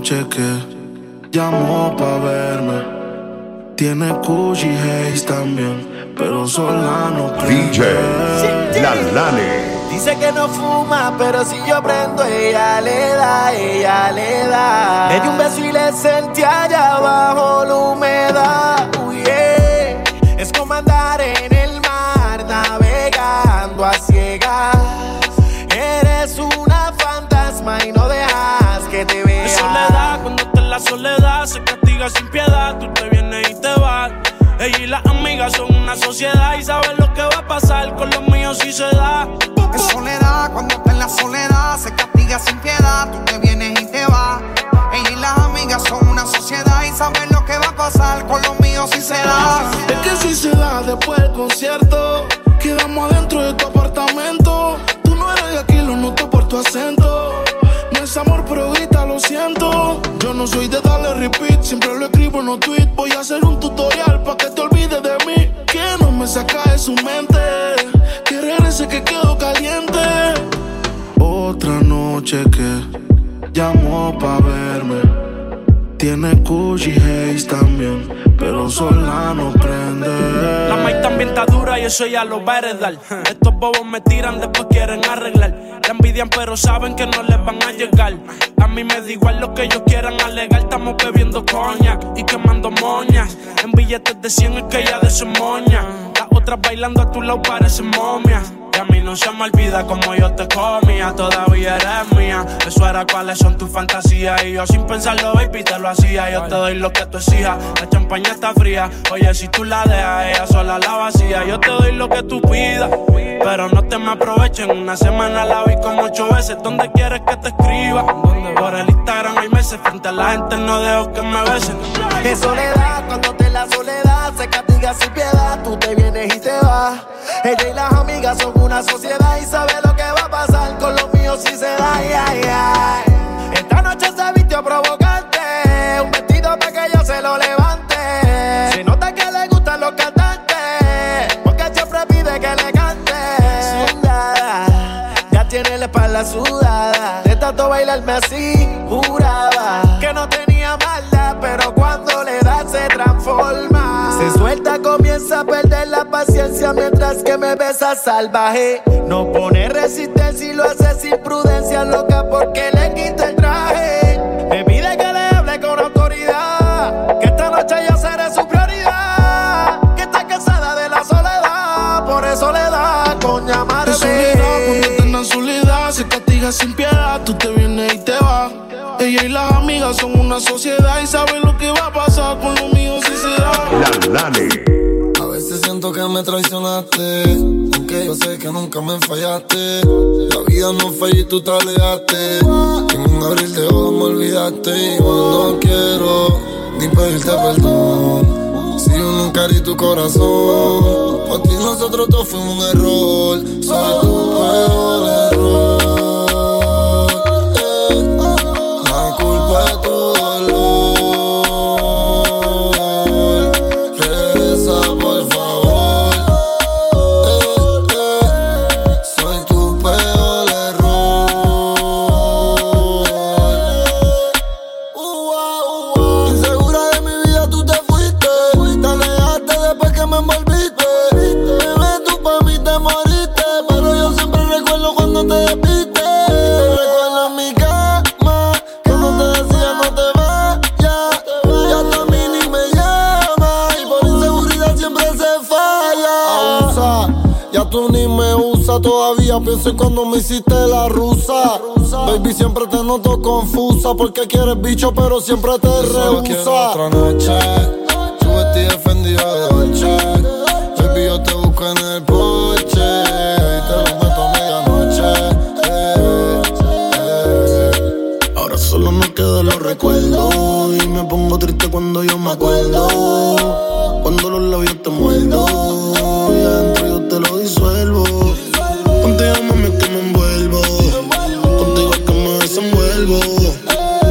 noche que llamó pa' verme. Tiene Gucci Haze también, pero sola no cree. DJ Lalane. Dice que no fuma, pero si yo prendo, ella le da, ella le da. Le di un beso y le sentí allá abajo la humedad. Uy, yeah. Es como andar en el mar, navegando a ciegas. Eres una fantasma y no dejas que te vea. Es soledad, cuando está en la soledad, se castiga sin piedad. Tú te vienes y te vas. Ella y las amigas son una sociedad y saben lo que va a pasar con los míos si se da. Es soledad, cuando está en la soledad, se castiga sin piedad, tú te vienes y te vas. Ella y las amigas son una sociedad y saben lo que va a pasar con los míos si se da. Es que si se da después del concierto, quedamos adentro de tu apartamento. Tú no eres de aquí, lo noto por tu acento. No es amor, pero ahorita lo siento. Yo no soy de darle repeat, siempre lo escribo en un tweet. Voy a hacer un tutorial pa' que te olvides de mí. Que no me saca de su mente, que regrese que quedo caliente. Otra noche que llamó pa' verme. Tiene Gucci Haze también, pero sola no prende. La maíz también está dura y eso ella lo va a heredar. Estos bobos me tiran, después quieren arreglar. La envidian pero saben que no les van a llegar. A mí me da igual lo que ellos quieran alegar. Estamos bebiendo coñac y quemando moñas. En billetes de 100 es que ella de su moña. Las otras bailando a tu lado parecen momias. Y a mí no se me olvida como yo te comía. Todavía eres mía. Eso era cuáles son tus fantasías. Y yo sin pensarlo, baby, te lo hacía. Yo te doy lo que tú exijas. La champaña está fría. Oye, si tú la dejas, ella sola la vacía. Yo te doy lo que tú pidas, pero no te me aprovechen. Una semana la vi como 8 veces. ¿Dónde quieres que te escriba? Por el Instagram hay meses. Frente a la gente no dejo que me besen. Qué soledad, cuando te la soledad se castiga sin piedad. Tú te vienes y te vas. Ella y las amigas son una sociedad y sabe lo que va a pasar con los míos si se da. Ay, ay, ay. Esta noche se vistió provocante, un vestido para que yo se lo levante. Se nota que le gustan los cantantes, porque siempre pide que le cante. Sudada, ya tiene la espalda sudada. De tanto bailarme así, juraba que no tenía maldad, pero cuando le da se transforma. Se suelta, comienza a perder la paciencia mientras que me besa salvaje. No pone resistencia y lo hace sin prudencia, loca porque le quita el traje. Me pide que le hable con autoridad, que esta noche yo seré su prioridad. Que está cansada de la soledad, por eso le da con llamarme. Cuando está en soledad se castiga sin piedad, tú te vienes y te vas. Ella y las amigas son una sociedad y saben lo que va a pasar con lo mío si se da. Lalane. A veces siento que me traicionaste, aunque yo sé que nunca me fallaste. La vida no falló y tú te alejaste. En un abrir de ojos me olvidaste. Y cuando quiero ni pedirte perdón, si yo nunca herí tu corazón. Por ti nosotros dos fuimos un error. Soy tu peor error. Tú ni me usas, todavía pienso en cuando me hiciste la rusa. Baby, siempre te noto confusa, porque quieres bicho, pero siempre te rehúsa. Otra noche, tú vestí defendida de Dolce. Baby, yo te busco en el porche y te lo meto a medianoche. Ahora solo me quedan los recuerdos y me pongo triste cuando yo me acuerdo. Cuando los labios te muerdo y adentro yo te lo disuelvo. Contigo, mami, que me envuelvo. Contigo es que me desenvuelvo.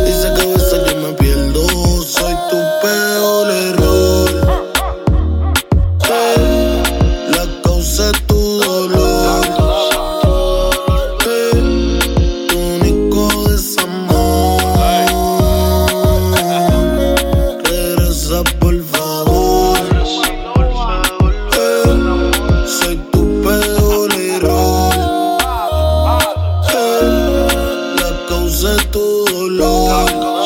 Dice que a veces yo me pierdo. Soy tu peor error. La causa es tu dolor. Tu único desamor. sé tu dolor.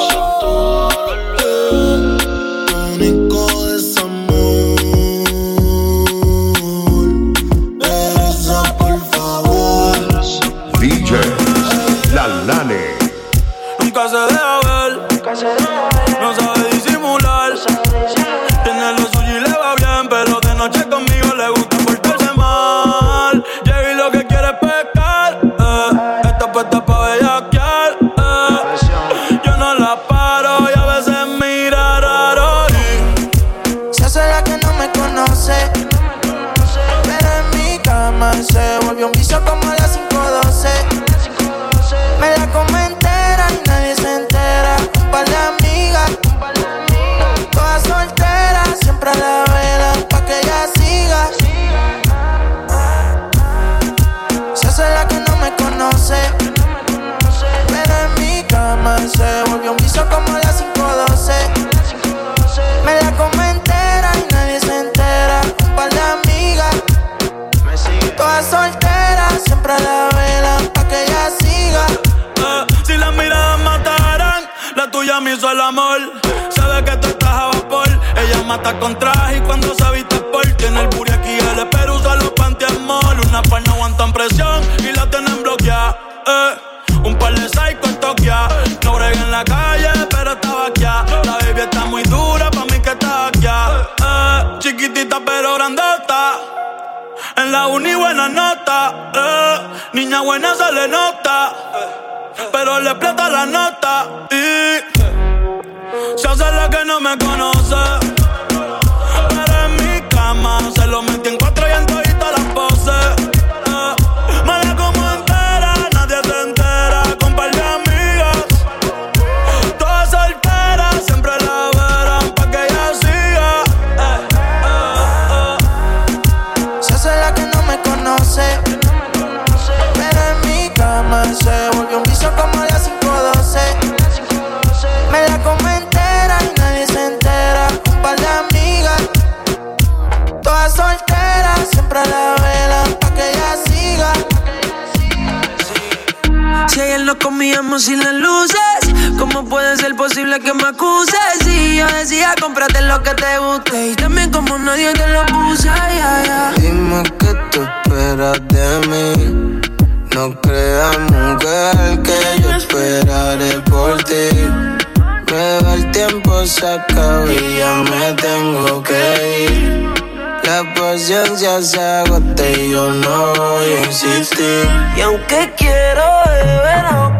Sin las luces, ¿cómo puede ser posible que me acuses? Y yo decía, cómprate lo que te guste. Y también como nadie te lo puse, yeah, yeah. Dime que tú esperas de mí. No creas, mujer, que yo esperaré por ti. Me va el tiempo, se acabó y ya me tengo que ir. La paciencia se agota y yo no voy a insistir. Y aunque quiero beber agua,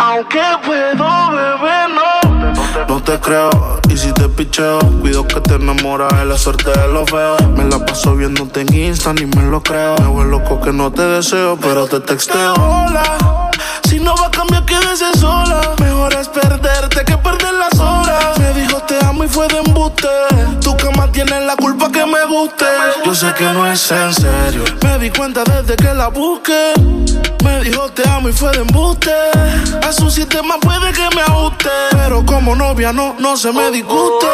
aunque puedo beber, no te creo, y si te picheo, cuido que te enamoras, es la suerte de los feos. Me la paso viéndote en Insta, ni me lo creo. Me voy loco que no te deseo, pero te texteo. Hola, si no va a cambiar, quédese sola. Mejor es perderte que perder las horas. Me dijo te amo y fue de embuste. Tu cama tiene la culpa que me guste. Yo sé que no es en serio, me di cuenta desde que la busqué. Me dijo te amo y fue de embuste. A su sistema puede que me ajuste, pero como novia no se me disguste.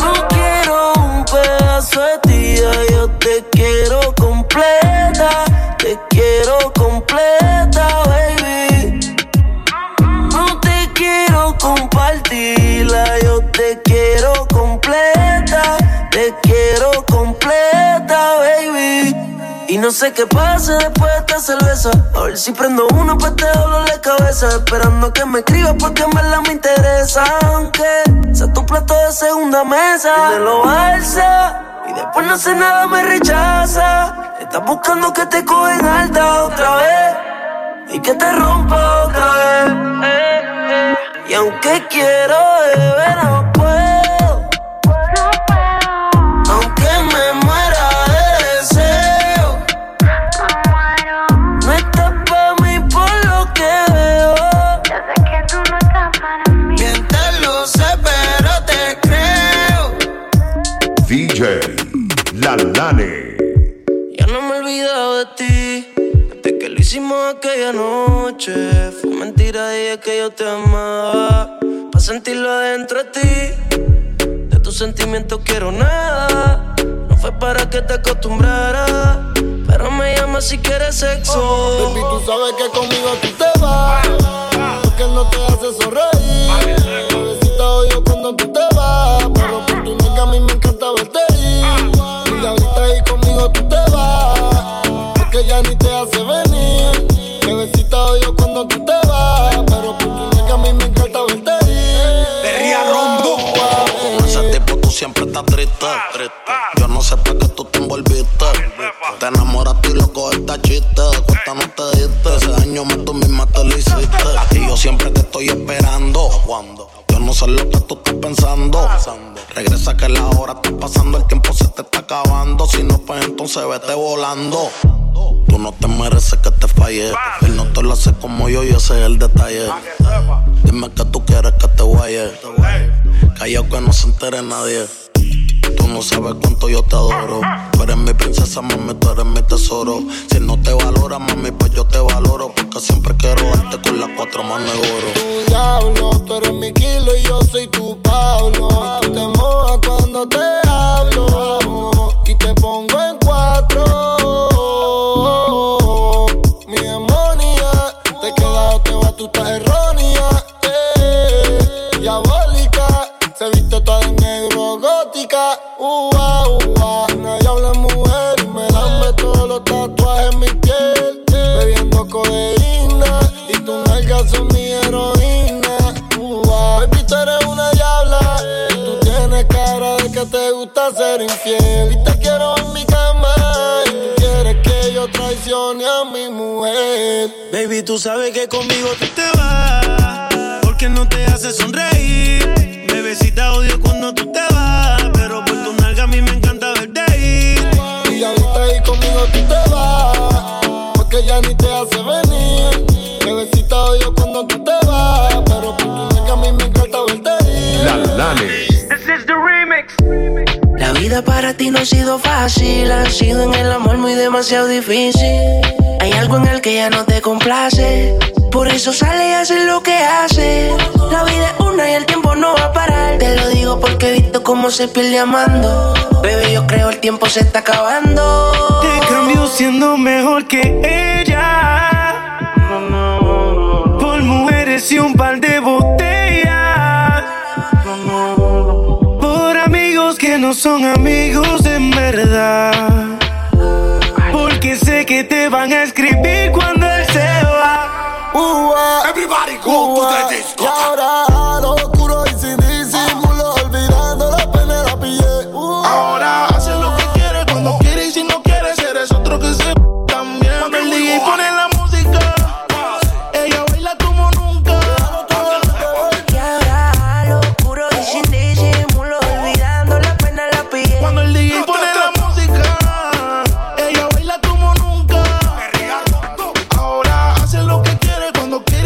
No quiero un pedazo de ti, yo te quiero completa. Te quiero completa, baby. No te quiero compartirla, yo te quiero completa. Te quiero completa, baby. Y no sé qué pasa después de esta cerveza. A ver si prendo uno pa' este dolor de cabeza. Esperando que me escribas porque en verdad me interesa. Aunque sea tu plato de segunda mesa. Y me lo alza y después no sé nada, me rechaza. Estás buscando que te cogen alta otra vez y que te rompa otra vez. Y aunque quiero beber no puedo. DJ Lalane. Ya no me he olvidado de ti, desde que lo hicimos aquella noche fue mentira de ella que yo te amaba. Pa' sentirlo adentro de ti, de tus sentimientos quiero nada. No fue para que te acostumbraras, pero me llamas si quieres sexo. Baby, tú sabes que conmigo tú te vas, porque no te hace sonreír. Bebecita, odio cuando tú te vas, pero por tu nega a mí me encanta verte ir. Y ahorita y conmigo tú te vas, porque ya ni te hace venir. Bebecita, odio cuando tú te vas, pero por tu nega a mí me encanta verte ir. Perría Rondo. Con ese tipo tú siempre estás triste. Yo no sé para qué tú te envolviste. Te enamoraste y loco esta chiste. Cuesta no te diste. Ese daño más tú misma te lo hiciste. A ti yo siempre te estoy esperando. Yo no sé lo que tú estás pensando. Regresa que la hora está pasando. El tiempo se te está acabando. Si no, pues entonces vete volando. Tú no te mereces que te falle. Él no te lo hace como yo y ese es el detalle. Dime que tú quieres que te guaye. Callao que no se entere nadie. Tú no sabes cuánto yo te adoro. Tú eres mi princesa, mami, tú eres mi tesoro. Si no te valora, mami, pues yo te valoro. Porque siempre quiero darte con las cuatro manos de oro. Tu diablo, tú eres mi kilo y yo soy tu Pablo. Y tú te mojas cuando te hablo y te pongo en cuatro. Mi demonia, te quedas o te vas, tú estás errónea. Diabólica, se viste toda de negro, gótica. Una diabla mujer y me la meto los tatuajes en mi piel. Bebiendo codeína y tu nalgas son mi heroína. Baby, tú eres una diabla y tú tienes cara de que te gusta ser infiel. Y te quiero en mi cama y tú quieres que yo traicione a mi mujer. Baby, tú sabes que conmigo tú te vas, porque no te hace sonreír. Bebecita, odio cuando tú te vas, pero por tu nalga a mí me encanta verte ir. Y ahorita y conmigo tú te vas, porque ya ni te hace venir. Bebecita, odio cuando tú te vas, pero por tu nalga a mí me encanta verte ir. Lalane. This is the remix. La vida para ti no ha sido fácil, ha sido en el amor muy demasiado difícil. Hay algo en el que ya no te complace, por eso sale y hace lo que hace. La vida es una y el tiempo no va a parar. Te lo digo porque he visto cómo se pierde amando. Bebé, yo creo el tiempo se está acabando. Te cambio siendo mejor que ella, por mujeres y un par de botellas, por amigos que no son amigos en verdad, porque sé que te van a escribir cuando él se va. Everybody go to the disco. Y ahora a lo oscuro y sin disimulo, olvidando la pena la pillé. Ahora haces lo que quieres, cuando quieres y si no quieres eres otro que se también. Cuando el DJ pone la música, ella baila como nunca. Y ahora a lo oscuro y sin disimulo, olvidando la pena la pillé. Cuando el DJ pone la música, ella baila como nunca. Ahora haces lo que quieres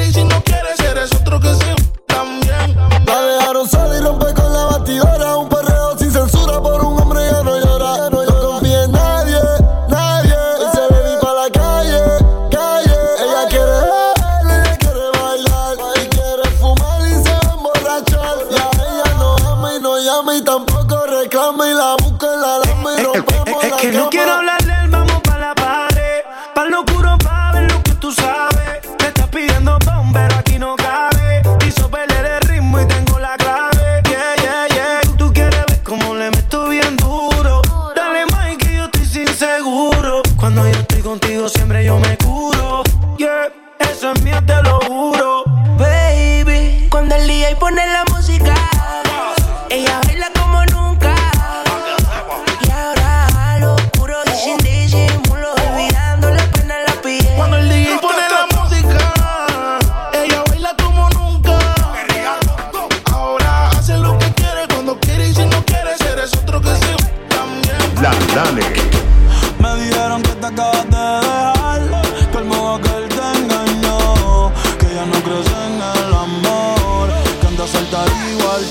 y si no quieres eres otro que se también. La dejaron sola y rompe con la batidora. Un perreo sin censura por un hombre ya no llora. No confía en nadie, nadie. Hoy se bebe pa' la calle, calle. Ella quiere bailar y quiere fumar y se va a emborrachar. Y a ella no ama y no llama y tampoco reclama. Y la busca en la lama y rompemos la cama. Es que no quiero hablar de él, vamos pa' la pared, pa' lo oscuro pa' ver lo que tú sabes. Pidiendo bomb, pero aquí no cabe. Hizo perder el ritmo y tengo la clave. Yeah, yeah, yeah. Tú quieres ver cómo le meto bien duro. Dale, Mike, que yo estoy sin seguro. Cuando yo estoy contigo siempre yo me curo. Yeah, eso es mío, te lo juro. Baby, cuando el DJ pone la música, ella baila como nunca. Y ahora a lo oscuro y sin disimulo, olvidando la pena la pillé. Cuando el DJ pone la música, Lalane. Me dijeron que te acabas de dejar, que el modo que él te engañó, que ya no crees en el amor, que andas salta igual.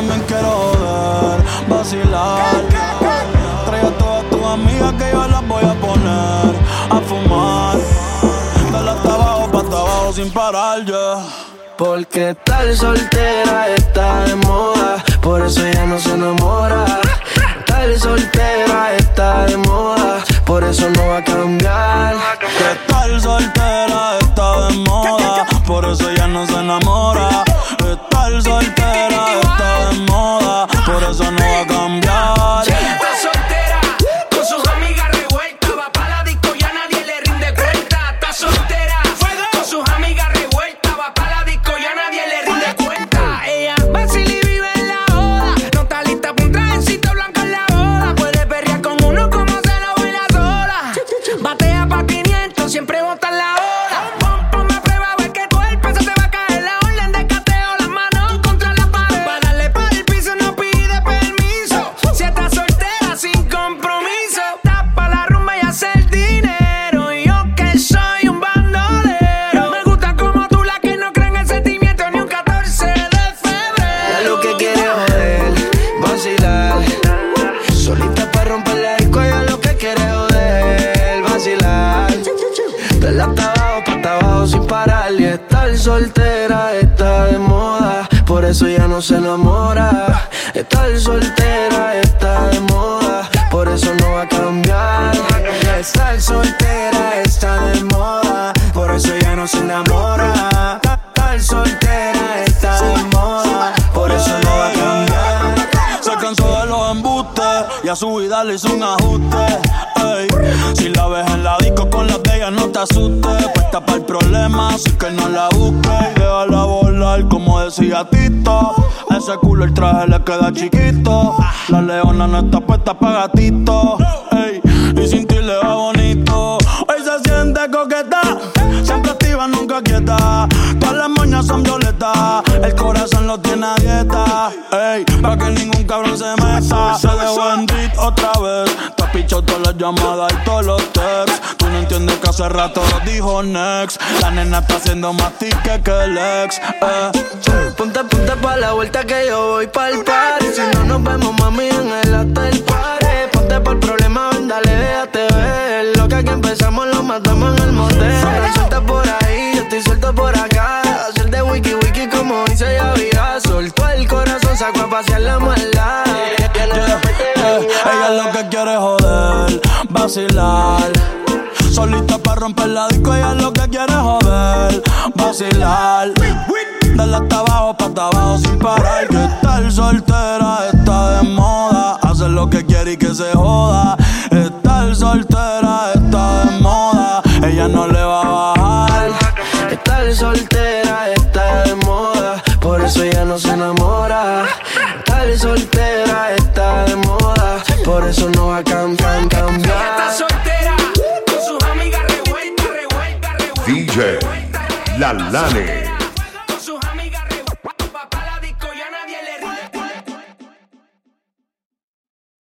también quiero joder, vacilar. Trae a todas tus amigas que yo las voy a poner a fumar. Dale hasta abajo sin parar, yeah. Porque tal soltera está de moda, por eso ella no se enamora. Tal soltera está de moda, por eso no va a cambiar. Que tal soltera está de moda, por eso ella no se enamora. Tal soltera está de moda, por eso no va a cambiar. Si ella está soltera, con sus amigas revueltas, va pa' la disco y a nadie le rinde cuenta. Está soltera, con sus amigas revueltas, va pa' la disco y a nadie le rinde cuenta. Ella vacila y vive en la joda, no está lista pa' un trajecito blanco en la boda. Puede perrear con uno como se lo baila sola. Batea pa' 500, siempre bota en la hora. Soltera está de moda, por eso ya no se enamora. Estar soltera está de moda, por eso no va a cambiar. Estar soltera está de moda, por eso ya no se enamora. Estar soltera está de moda, por eso no va a cambiar. Se cansó de los embustes y a su vida le hizo un ajuste. Ey. Si la ves en la disco con las de ella no te asustes, pues tapa el problema, así que no la busques. Déjala volar como decía Tito, ese culo el traje le queda chiquito. La leona no está puesta pa' gatito, ey. Y sin ti le va bonito. Hoy se siente coqueta, siempre activa, nunca quieta. Todas las moñas son violetas, el corazón lo tiene a dieta, ey. Pa' que ningún cabrón se meta. Se dejó en beat otra vez, pichó todas las llamadas y todos los texts. Tú no entiendes que hace rato dijo next. La nena está haciendo más tique que el ex, . Ponte pa' la vuelta que yo voy pa'l party. Si no nos vemos, mami, en el after party. Ponte pa'l problema, ven, dale, déjate ver. Lo que aquí empezamos lo matamos en el motel. Suelta por ahí, yo estoy suelto por acá. Hacer de wiki como dice ya vida. Soltó el corazón, sacó a pasear la maldad. Ella lo que quiere es joder, vacilar. Solita pa' romper la disco, ella lo que quiere es joder, vacilar. Dale hasta abajo, pa' hasta abajo sin parar. Que estar soltera está de moda, hace lo que quiere y que se joda. Estar soltera está de moda, ella no le va a bajar. Estar soltera está de moda, por eso ella no se enamora. Estar soltera está de moda, por eso no va a cambiar. Ella está soltera, con sus amigas revueltas. DJ Lalane.